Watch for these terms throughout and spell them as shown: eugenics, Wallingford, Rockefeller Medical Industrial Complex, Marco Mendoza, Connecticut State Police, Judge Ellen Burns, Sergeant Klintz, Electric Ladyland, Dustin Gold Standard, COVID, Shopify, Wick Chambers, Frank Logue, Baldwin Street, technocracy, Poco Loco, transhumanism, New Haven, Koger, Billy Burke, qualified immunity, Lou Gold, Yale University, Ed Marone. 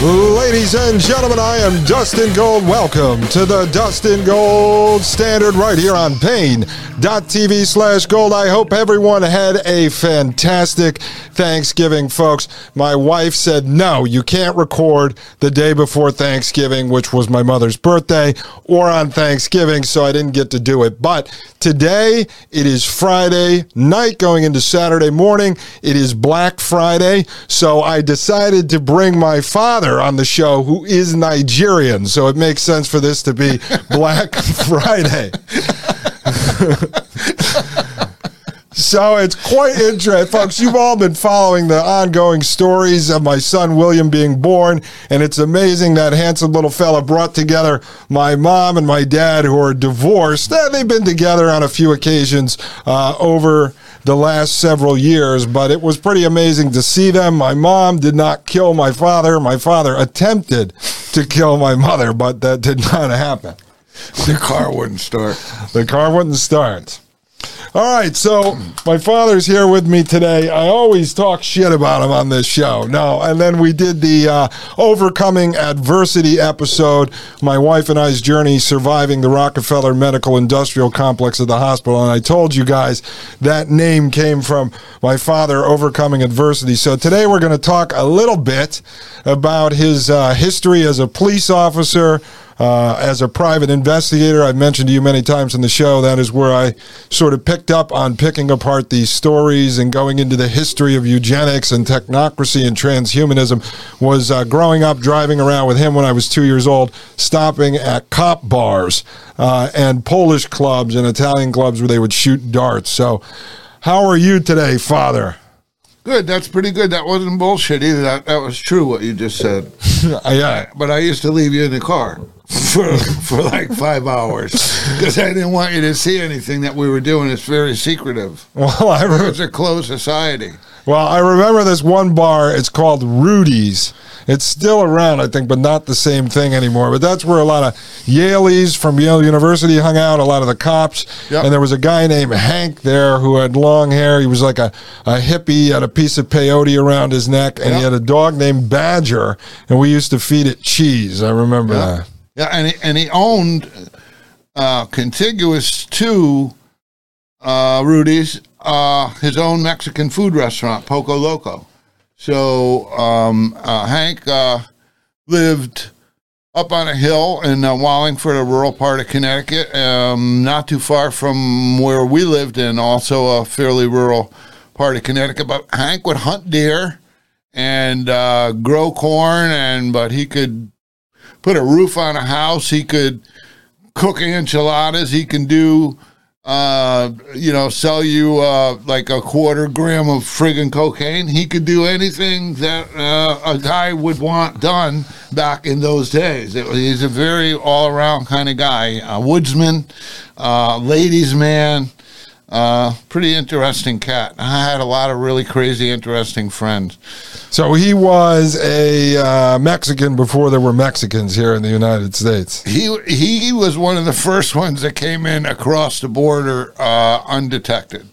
Ladies and gentlemen, I am Dustin Gold. Welcome to the Dustin Gold Standard right here on Paine.TV/gold. I hope everyone had a fantastic Thanksgiving, folks. My wife said, no, you can't record the day before Thanksgiving, which was my mother's birthday, or on Thanksgiving, so I didn't get to do it. But today, it is Friday night going into Saturday morning. It is Black Friday, so I decided to bring my father on the show, who is Nigerian, so it makes sense for this to be Black Friday. So it's quite interesting, folks. You've all been following the ongoing stories of my son William being born, and it's amazing that handsome little fella brought together my mom and my dad, who are divorced. They've been together on a few occasions over the last several years, but it was pretty amazing to see them. My mom did not kill my father. My father attempted to kill my mother, but that did not happen. The car wouldn't start. The car wouldn't start. All right, so my father's here with me today. I always talk shit about him on this show. No, and then we did the Overcoming Adversity episode, my wife and I's journey surviving the Rockefeller Medical Industrial Complex of the hospital, and I told you guys that name came from my father, Overcoming Adversity. So today we're going to talk a little bit about his history as a police officer, as a private investigator. I've mentioned to you many times on the show, that is where I sort of picked up on picking apart these stories and going into the history of eugenics and technocracy and transhumanism. Was growing up, driving around with him when I was 2 years old, stopping at cop bars and Polish clubs and Italian clubs where they would shoot darts. So how are you today, Father? Good. That's pretty good. That wasn't bullshit either. That was true, what you just said. Yeah. But I used to leave you in the car for like 5 hours because I didn't want you to see anything that we were doing. It's very secretive. Well, I remember. It's a closed society. Well, I remember this one bar. It's called Rudy's. It's still around, I think, but not the same thing anymore. But that's where a lot of Yaleys from Yale University hung out, a lot of the cops. Yep. And there was a guy named Hank there who had long hair. He was like a hippie. He had a piece of peyote around his neck, and yep, he had a dog named Badger, and we used to feed it cheese. I remember that. Yeah, and he owned contiguous to Rudy's, his own Mexican food restaurant, Poco Loco. So Hank lived up on a hill in Wallingford, a rural part of Connecticut, not too far from where we lived in, also a fairly rural part of Connecticut. But Hank would hunt deer and grow corn, but he could put a roof on a house. He could cook enchiladas. He can do... sell you like a quarter gram of friggin' cocaine. He could do anything that a guy would want done back in those days. He's a very all-around kind of guy, a woodsman, ladies' man, pretty interesting cat. I had a lot of really crazy, interesting friends. So he was a Mexican before there were Mexicans here in the United States. He was one of the first ones that came in across the border undetected.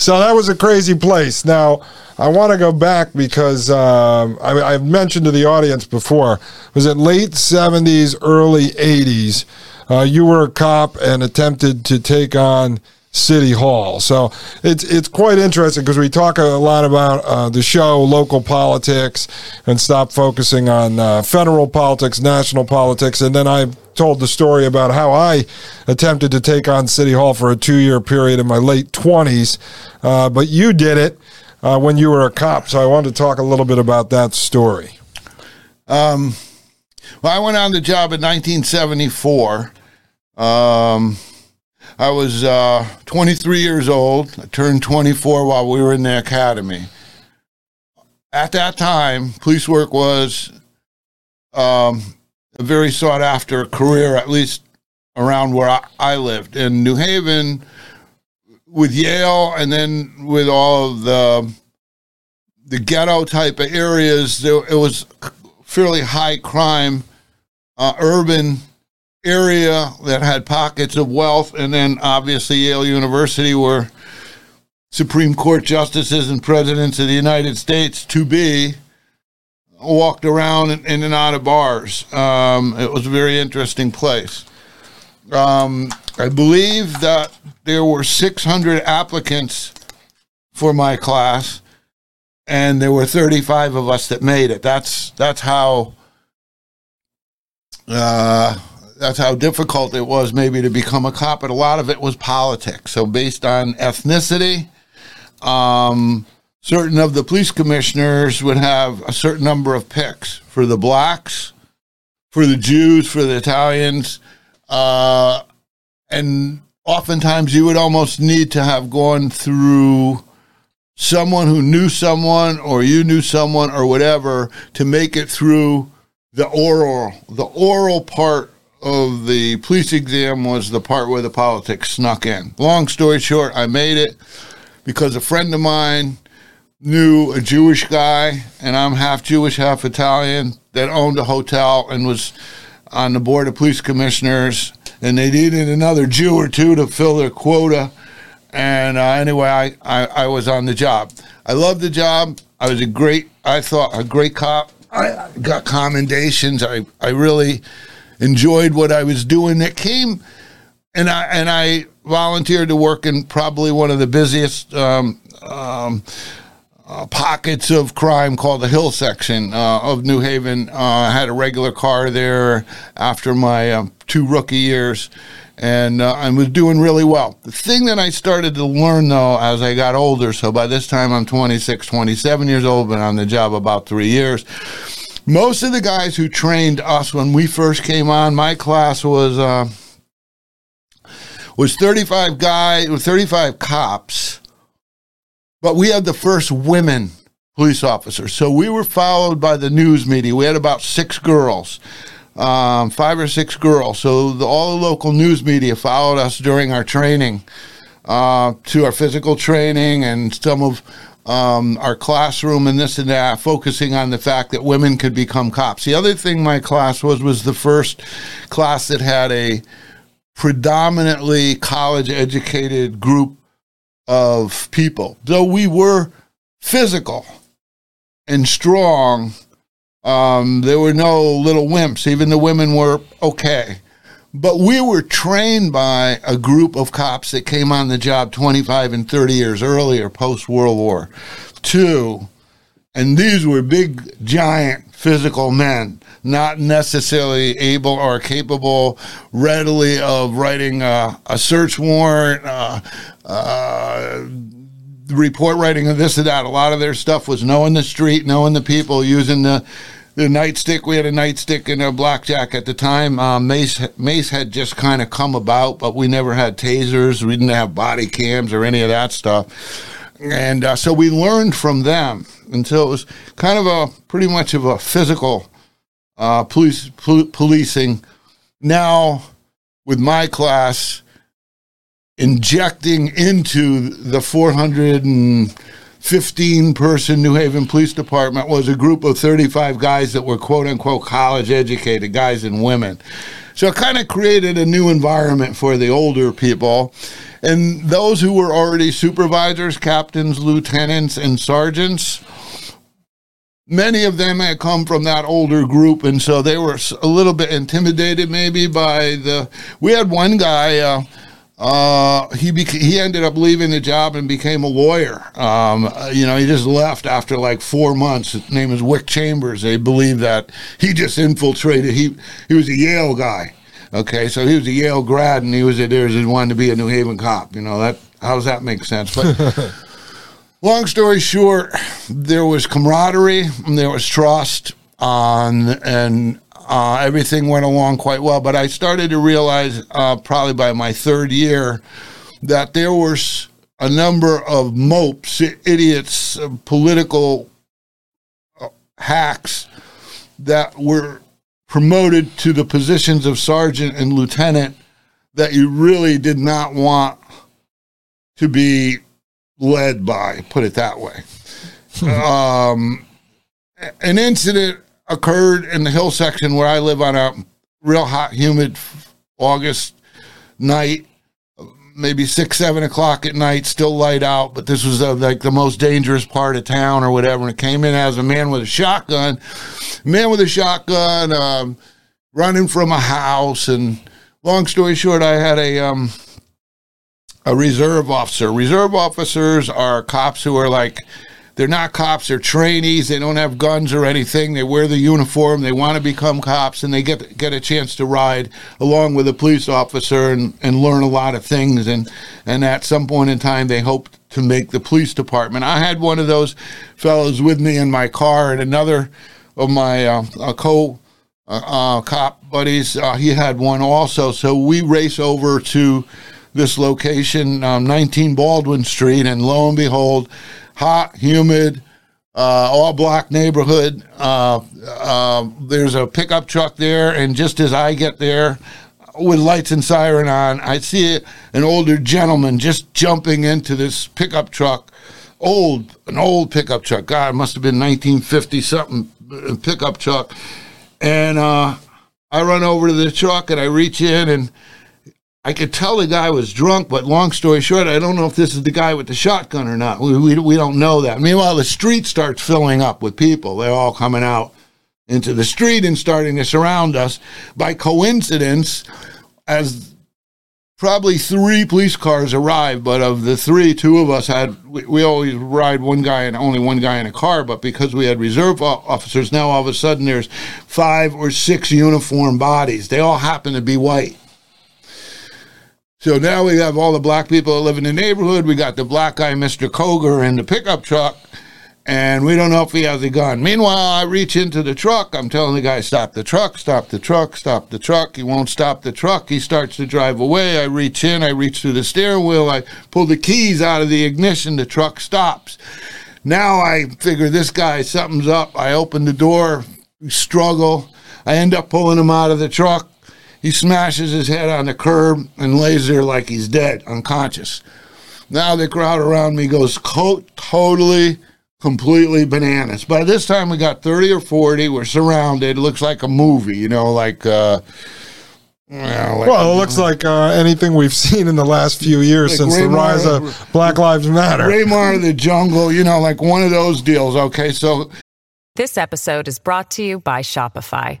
So that was a crazy place. Now, I want to go back because I've mentioned to the audience before, it was in late 70s, early 80s. You were a cop and attempted to take on City Hall. So it's quite interesting because we talk a lot about the show, local politics, and stop focusing on federal politics, national politics. And then I told the story about how I attempted to take on City Hall for a 2-year period in my late 20s. But you did it when you were a cop. So I wanted to talk a little bit about that story. Well, I went on the job in 1974. I was 23 years old. I turned 24 while we were in the academy. At that time, police work was a very sought-after career, at least around where I lived. In New Haven, with Yale, and then with all of the ghetto type of areas, it was fairly high crime, urban area that had pockets of wealth, and then obviously Yale University, where Supreme Court justices and presidents of the United States to be walked around in and out of bars. It was a very interesting place. I believe that there were 600 applicants for my class, and there were 35 of us that made it. That's how. That's how difficult it was maybe to become a cop, but a lot of it was politics. So based on ethnicity, certain of the police commissioners would have a certain number of picks for the blacks, for the Jews, for the Italians. And oftentimes you would almost need to have gone through someone who knew someone, or you knew someone, or whatever, to make it through the oral part of the police exam. Was the part where the politics snuck in. Long story short, I made it because a friend of mine knew a Jewish guy, and I'm half Jewish, half Italian, that owned a hotel and was on the board of police commissioners, and they needed another Jew or two to fill their quota. And anyway, I was on the job. I loved the job. I was a great cop. I got commendations. I really enjoyed what I was doing. That came, and I volunteered to work in probably one of the busiest pockets of crime, called the Hill section of New Haven. I had a regular car there after my 2 rookie years, and I was doing really well. The thing that I started to learn, though, as I got older, so by this time I'm 26, 27 years old, been on the job about 3 years. Most of the guys who trained us when we first came on, my class was 35 guys, 35 cops, but we had the first women police officers. So we were followed by the news media. We had about 6 girls, 5 or 6 girls. So all the local news media followed us during our training, to our physical training and some of our classroom and this and that, focusing on the fact that women could become cops. The other thing my class was the first class that had a predominantly college-educated group of people. So we were physical and strong. There were no little wimps. Even the women were okay. But we were trained by a group of cops that came on the job 25 and 30 years earlier, post-World War II. And these were big, giant, physical men, not necessarily able or capable readily of writing a search warrant, report writing, and this and that. A lot of their stuff was knowing the street, knowing the people, using the nightstick. We had a nightstick and a blackjack at the time. Mace had just kind of come about, but we never had tasers. We didn't have body cams or any of that stuff. And so we learned from them. And so it was kind of pretty much of a physical policing. Now, with my class, injecting into the 415-person New Haven Police Department was a group of 35 guys that were quote-unquote college-educated, guys and women. So it kind of created a new environment for the older people. And those who were already supervisors, captains, lieutenants, and sergeants, many of them had come from that older group, and so they were a little bit intimidated maybe by we had one guy, He ended up leaving the job and became a lawyer. He just left after like 4 months. His name is Wick Chambers. They believe that he just infiltrated. He was a Yale guy. Okay, so he was a Yale grad, and he was there and wanted to be a New Haven cop. You know, that, how does that make sense? But long story short, there was camaraderie, and there was trust, and everything went along quite well. But I started to realize probably by my third year that there were a number of mopes, idiots, political hacks that were promoted to the positions of sergeant and lieutenant that you really did not want to be led by, put it that way. An incident occurred in the hill section where I live on a real hot, humid August night, maybe 6-7 o'clock at night, still light out, but this was like the most dangerous part of town or whatever. And it came in as a man with a shotgun running from a house. And long story short, I had a reserve officer. Reserve officers are cops who are like, they're not cops, they're trainees, they don't have guns or anything, they wear the uniform, they want to become cops, and they get a chance to ride along with a police officer and learn a lot of things, and at some point in time they hope to make the police department. I had one of those fellows with me in my car, and another of my cop buddies, he had one also, so we race over to this location, 19 Baldwin Street, and lo and behold, hot, humid, all-black neighborhood. There's a pickup truck there, and just as I get there with lights and siren on, I see an older gentleman just jumping into this pickup truck, an old pickup truck. God, it must have been 1950-something pickup truck. And I run over to the truck, and I reach in, and I could tell the guy was drunk, but long story short, I don't know if this is the guy with the shotgun or not. We don't know that. Meanwhile, the street starts filling up with people. They're all coming out into the street and starting to surround us. By coincidence, as probably 3 police cars arrived, but of the 3, 2 of us we always ride one guy and only one guy in a car, but because we had reserve officers, now all of a sudden there's 5 or 6 uniformed bodies. They all happen to be white. So now we have all the black people that live in the neighborhood. We got the black guy, Mr. Koger, in the pickup truck, and we don't know if he has a gun. Meanwhile, I reach into the truck. I'm telling the guy, stop the truck, stop the truck, stop the truck. He won't stop the truck. He starts to drive away. I reach in. I reach through the steering wheel. I pull the keys out of the ignition. The truck stops. Now I figure this guy, something's up. I open the door, struggle. I end up pulling him out of the truck. He smashes his head on the curb and lays there like he's dead, unconscious. Now the crowd around me goes totally, completely bananas. By this time, we got 30 or 40. We're surrounded. It looks like a movie, it looks like anything we've seen in the last few years, like since the rise of Black Lives Matter. Raymar of the Jungle, like one of those deals, okay? So this episode is brought to you by Shopify.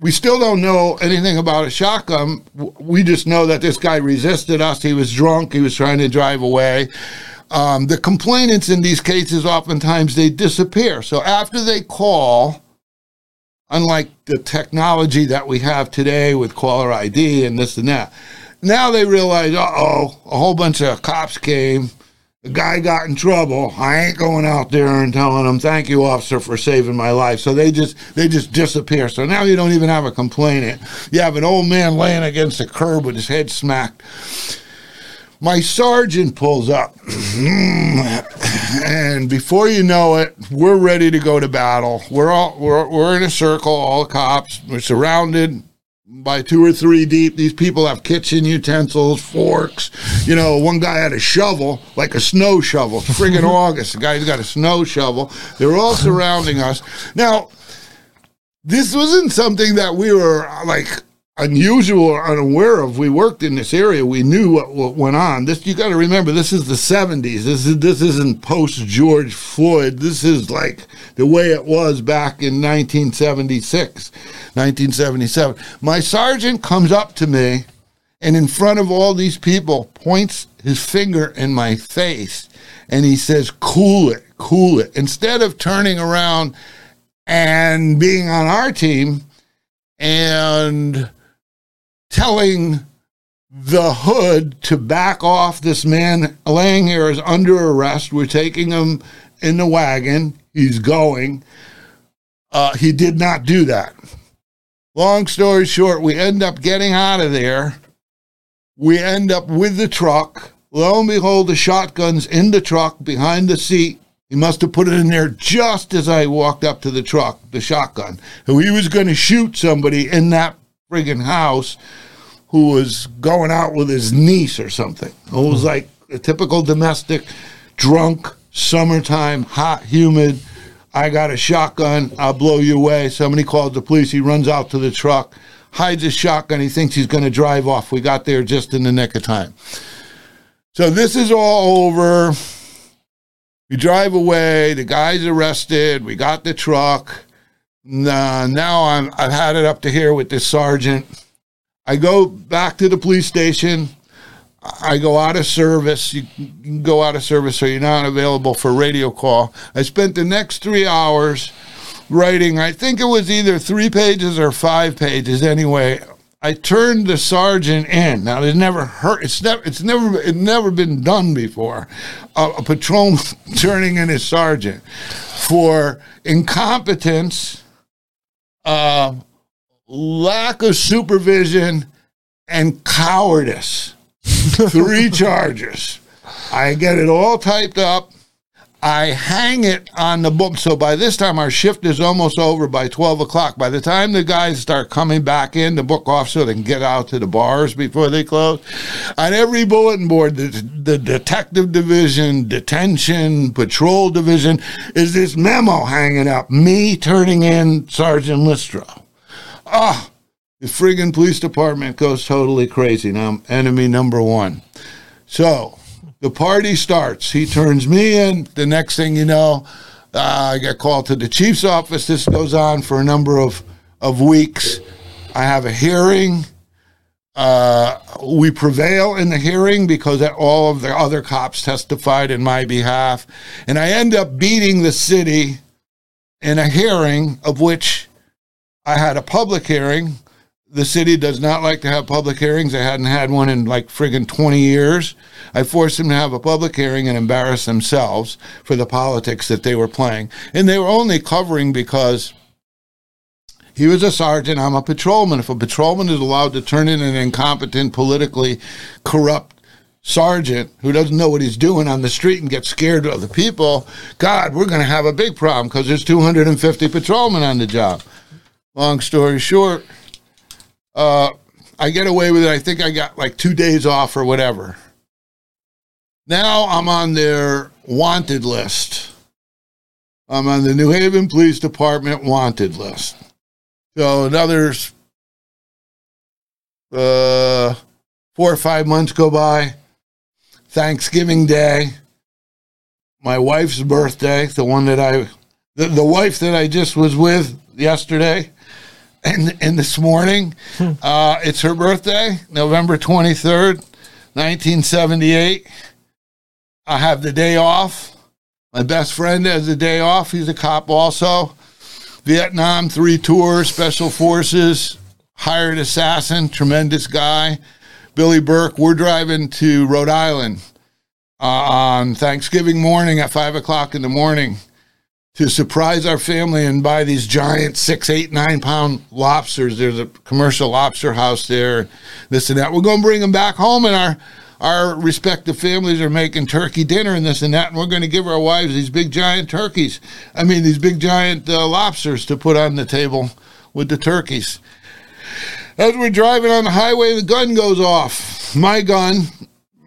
We still don't know anything about a shotgun. We just know that this guy resisted us. He was drunk. He was trying to drive away. The complainants in these cases, oftentimes, they disappear. So after they call, unlike the technology that we have today with caller ID and this and that, now they realize, a whole bunch of cops came. The guy got in trouble. I ain't going out there and telling him, thank you, officer, for saving my life. So they just disappear. So now you don't even have a complainant. You have an old man laying against the curb with his head smacked. My sergeant pulls up. And before you know it, we're ready to go to battle. We're in a circle, all the cops. We're surrounded. by 2 or 3 deep. These people have kitchen utensils, forks. You know, one guy had a shovel, like a snow shovel. Friggin' August, the guy's got a snow shovel. They're all surrounding us. Now, this wasn't something that we were, like, unusual or unaware of. We worked in this area. We knew what went on. This, you got to remember, this is the 70s. This isn't post-George Floyd. This is like the way it was back in 1976, 1977. My sergeant comes up to me and in front of all these people points his finger in my face and he says, "Cool it, cool it." Instead of turning around and being on our team and telling the hood to back off, this man laying here is under arrest. We're taking him in the wagon. He's going. He did not do that. Long story short, we end up getting out of there. We end up with the truck. Lo and behold, the shotgun's in the truck behind the seat. He must have put it in there just as I walked up to the truck, the shotgun. So he was going to shoot somebody in that friggin' house who was going out with his niece or something. It was like a typical domestic, drunk, summertime, hot, humid. I got a shotgun. I'll blow you away. Somebody called the police. He runs out to the truck, hides his shotgun. He thinks he's going to drive off. We got there just in the nick of time. So this is all over. We drive away, the guy's arrested, we got the truck. Now I've had it up to here with this sergeant. I go back to the police station. I go out of service. You can go out of service, so you're not available for radio call. I spent the next 3 hours writing, I think it was either 3 pages or 5 pages anyway. I turned the sergeant in. Now, it's never been done before. A patrolman turning in his sergeant for incompetence, lack of supervision, and cowardice. 3 charges. I get it all typed up. I hang it on the book. So by this time, our shift is almost over by 12 o'clock. By the time the guys start coming back in, the book off so they can get out to the bars before they close. On every bulletin board, the detective division, detention, patrol division, is this memo hanging up. Me turning in Sergeant Listro. Ah, the friggin' police department goes totally crazy. Now I'm enemy number 1. So the party starts. He turns me in. The next thing you know, I get called to the chief's office. This goes on for a number of weeks. I have a hearing. We prevail in the hearing because all of the other cops testified in my behalf. And I end up beating the city in a hearing, of which I had a public hearing. The city does not like to have public hearings. They hadn't had one in like friggin' 20 years. I forced them to have a public hearing and embarrass themselves for the politics that they were playing. And they were only covering because he was a sergeant, I'm a patrolman. If a patrolman is allowed to turn in an incompetent, politically corrupt sergeant who doesn't know what he's doing on the street and gets scared of the people, God, we're going to have a big problem because there's 250 patrolmen on the job. Long story short, I get away with it. I think I got like 2 days off or whatever. Now I'm on their wanted list. I'm on the New Haven Police Department wanted list. So another 4 or 5 months go by. Thanksgiving Day, my wife's birthday, the wife that I just was with yesterday. And this morning, it's her birthday, November 23rd, 1978. I have the day off. My best friend has the day off. He's a cop also. Vietnam, 3 tours, Special Forces, hired assassin, tremendous guy. Billy Burke, we're driving to Rhode Island on Thanksgiving morning at 5 o'clock in the morning to surprise our family and buy these giant 6, 8, 9 pound lobsters. There's a commercial lobster house there, this and that. We're going to bring them back home, and our respective families are making turkey dinner and this and that, and we're going to give our wives these big giant lobsters to put on the table with the turkeys. As we're driving on the highway, the gun goes off. My gun,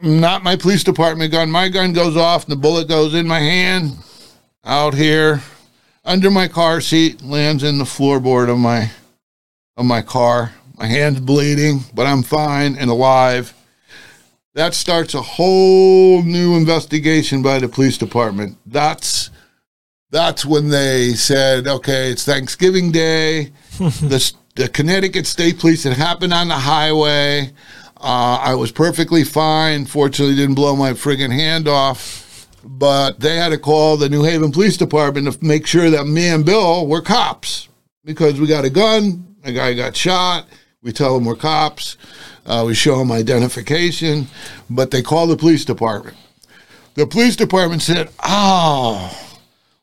not my police department gun. My gun goes off, and the bullet goes in my hand, out here, under my car seat, lands in the floorboard of my car. My hand's bleeding, but I'm fine and alive. That starts a whole new investigation by the police department. That's when they said, okay, it's Thanksgiving Day. The Connecticut State Police, had happened on the highway. I was perfectly fine. Fortunately, didn't blow my friggin' hand off. But they had to call the New Haven Police Department to make sure that me and Bill were cops. Because we got a gun, a guy got shot, we tell them we're cops. We show them identification, but they call the police department. The police department said, oh,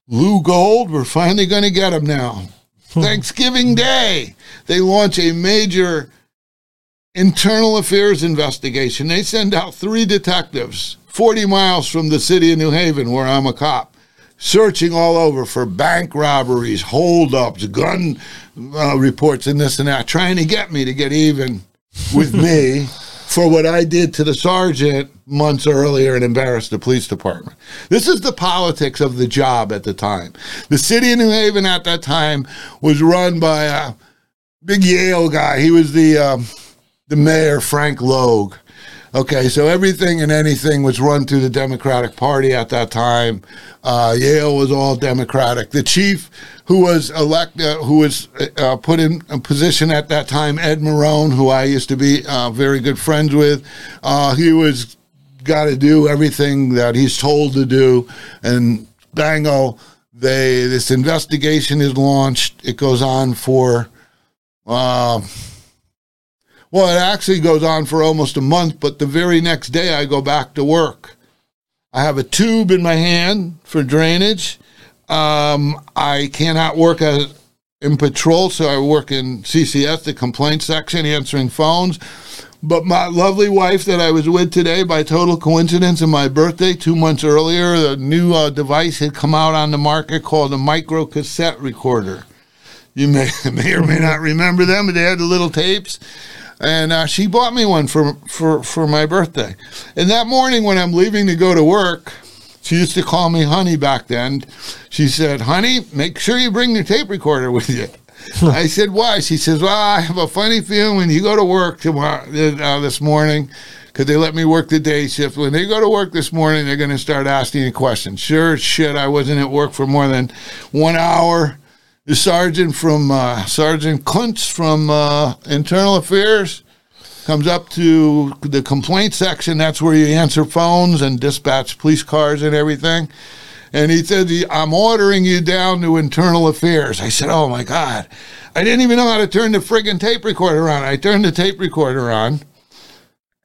Lou Gold, we're finally going to get him now. Thanksgiving Day. They launch a major internal affairs investigation. They send out 3 detectives 40 miles from the city of New Haven, where I'm a cop, searching all over for bank robberies, holdups, gun reports, and this and that, trying to get me to get even with me for what I did to the sergeant months earlier and embarrassed the police department. This is the politics of the job at the time. The city of New Haven at that time was run by a big Yale guy. He was the mayor, Frank Logue. Okay, so everything and anything was run through the Democratic Party at that time. Yale was all Democratic. The chief who was put in a position at that time, Ed Marone, who I used to be very good friends with, he was got to do everything that he's told to do. And dango, this investigation is launched. It goes on for... it actually goes on for almost a month, but the very next day I go back to work. I have a tube in my hand for drainage. I cannot work in patrol, so I work in CCS, the complaint section, answering phones. But my lovely wife that I was with today, by total coincidence, on my birthday 2 months earlier, a new device had come out on the market called a micro cassette recorder. You may or may not remember them, but they had the little tapes. And she bought me one for my birthday. And that morning when I'm leaving to go to work, she used to call me honey back then. She said, honey, make sure you bring your tape recorder with you. I said, why? She says, well, I have a funny feeling when you go to work tomorrow, this morning, because they let me work the day shift. When they go to work this morning, they're going to start asking you questions. Sure, shit, I wasn't at work for more than 1 hour. The sergeant from Sergeant Klintz from Internal Affairs comes up to the complaint section. That's where you answer phones and dispatch police cars and everything. And he said, I'm ordering you down to Internal Affairs. I said, oh, my God. I didn't even know how to turn the friggin' tape recorder on. I turned the tape recorder on.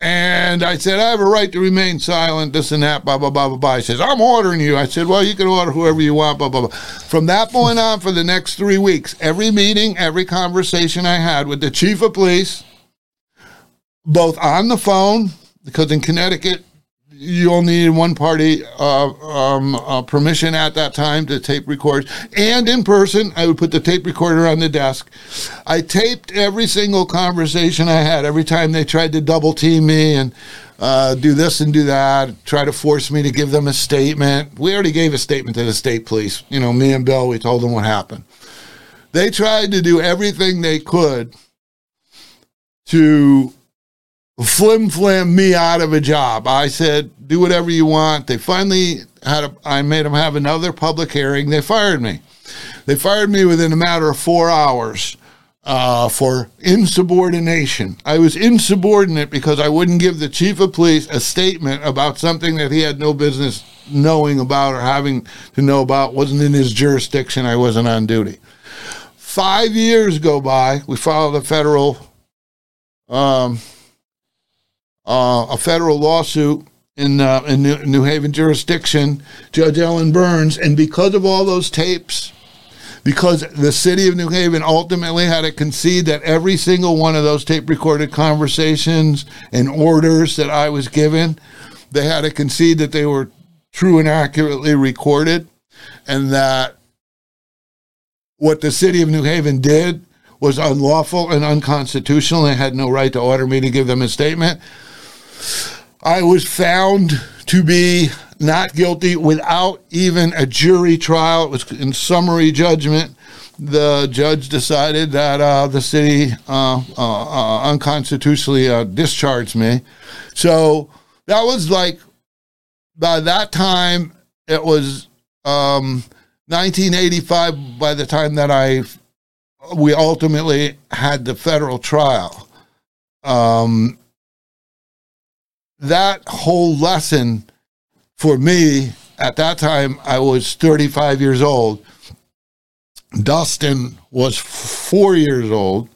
And I said, I have a right to remain silent, this and that, blah, blah, blah, blah, blah. He says, I'm ordering you. I said, well, you can order whoever you want, blah, blah, blah. From that point on, for the next 3 weeks, every meeting, every conversation I had with the chief of police, both on the phone, because in Connecticut, you only need one party permission at that time to tape record. And in person, I would put the tape recorder on the desk. I taped every single conversation I had. Every time they tried to double team me and do this and do that, try to force me to give them a statement. We already gave a statement to the state police. You know, me and Bill, we told them what happened. They tried to do everything they could to flim-flam me out of a job. I said, do whatever you want. They finally I made them have another public hearing. They fired me. They fired me within a matter of 4 hours for insubordination. I was insubordinate because I wouldn't give the chief of police a statement about something that he had no business knowing about or having to know about. It wasn't in his jurisdiction. I wasn't on duty. 5 years go by. We filed a federal lawsuit in New Haven jurisdiction, Judge Ellen Burns, and because of all those tapes, because the city of New Haven ultimately had to concede that every single one of those tape-recorded conversations and orders that I was given, they had to concede that they were true and accurately recorded, and that what the city of New Haven did was unlawful and unconstitutional and had no right to order me to give them a statement. I was found to be not guilty without even a jury trial. It was in summary judgment. The judge decided that the city unconstitutionally discharged me. So that was like, by that time, it was 1985 by the time that we ultimately had the federal trial. That whole lesson for me, at that time, I was 35 years old. Dustin was 4 years old.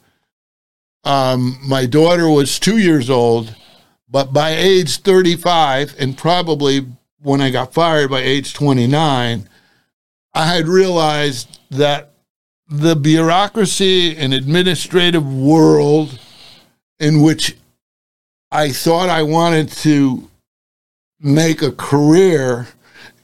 My daughter was 2 years old. But by age 35, and probably when I got fired by age 29, I had realized that the bureaucracy and administrative world in which I thought I wanted to make a career,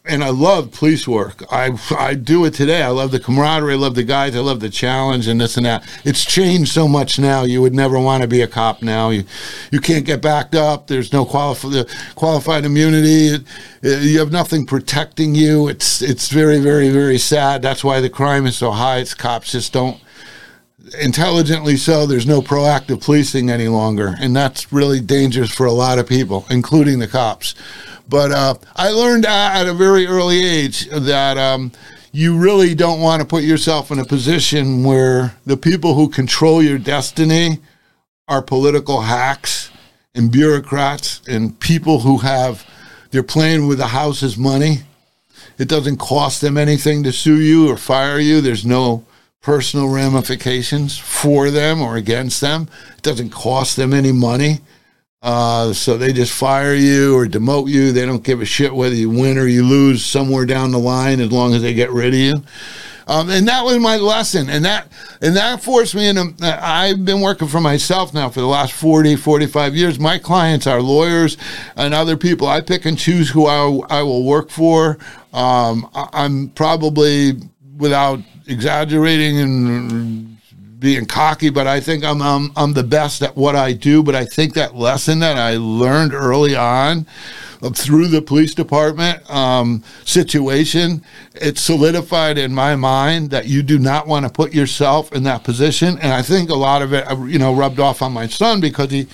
and I loved police work. I do it today. I love the camaraderie. I love the guys. I love the challenge and this and that. It's changed so much now. You would never want to be a cop now. You can't get backed up. There's no qualified immunity. You have nothing protecting you. It's very, very, very sad. That's why the crime is so high. It's cops just don't, intelligently so, there's no proactive policing any longer. And that's really dangerous for a lot of people, including the cops. But I learned at a very early age that you really don't want to put yourself in a position where the people who control your destiny are political hacks and bureaucrats and people who they're playing with the house's money. It doesn't cost them anything to sue you or fire you. There's no personal ramifications for them or against them. It doesn't cost them any money. So they just fire you or demote you. They don't give a shit whether you win or you lose somewhere down the line, as long as they get rid of you. And that was my lesson. And that forced me into, I've been working for myself now for the last 40, 45 years. My clients are lawyers and other people. I pick and choose who I will work for. I'm probably, without exaggerating and being cocky, but I think I'm the best at what I do. But I think that lesson that I learned early on through the police department situation, it solidified in my mind that you do not want to put yourself in that position. And I think a lot of it, rubbed off on my son, because he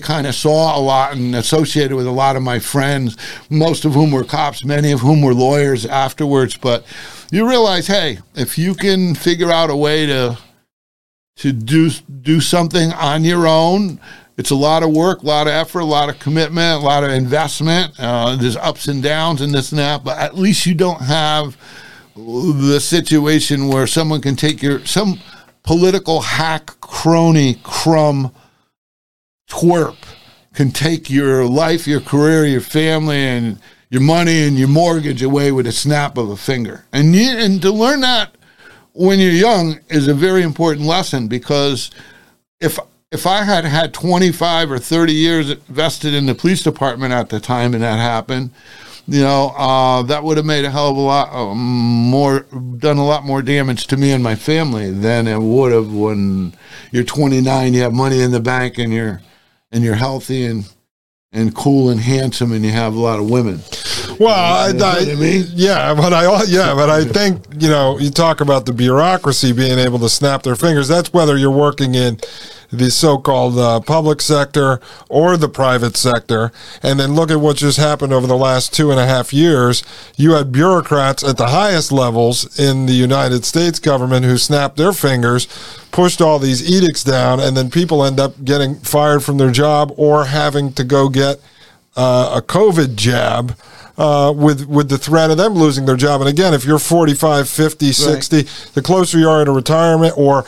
kind of saw a lot and associated with a lot of my friends, most of whom were cops, many of whom were lawyers afterwards. But you realize, hey, if you can figure out a way to do something on your own. It's a lot of work, a lot of effort, a lot of commitment, a lot of investment. There's ups and downs and this and that, but at least you don't have the situation where someone can take some political hack, crony, crumb, twerp can take your life, your career, your family, and your money and your mortgage away with a snap of a finger. And to learn that when you're young is a very important lesson, because if I had had 25 or 30 years vested in the police department at the time and that happened, that would have made a hell of a lot more, done a lot more damage to me and my family than it would have when you're 29, you have money in the bank, and you're healthy and cool and handsome, and you have a lot of women. Well, I think, you talk about the bureaucracy being able to snap their fingers. That's whether you're working in the so-called public sector or the private sector. And then look at what just happened over the last 2.5 years. You had bureaucrats at the highest levels in the United States government who snapped their fingers, pushed all these edicts down, and then people end up getting fired from their job or having to go get a COVID jab with the threat of them losing their job. And again, if you're 45, 50, right, 60, the closer you are to retirement, or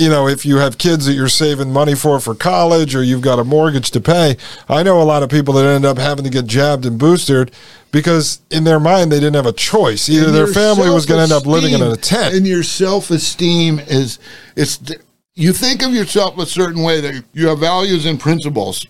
if you have kids that you're saving money for college, or you've got a mortgage to pay, I know a lot of people that end up having to get jabbed and boosted because in their mind they didn't have a choice. Either their family was going to end up living in a tent. And your self-esteem is, you think of yourself a certain way, that you have values and principles.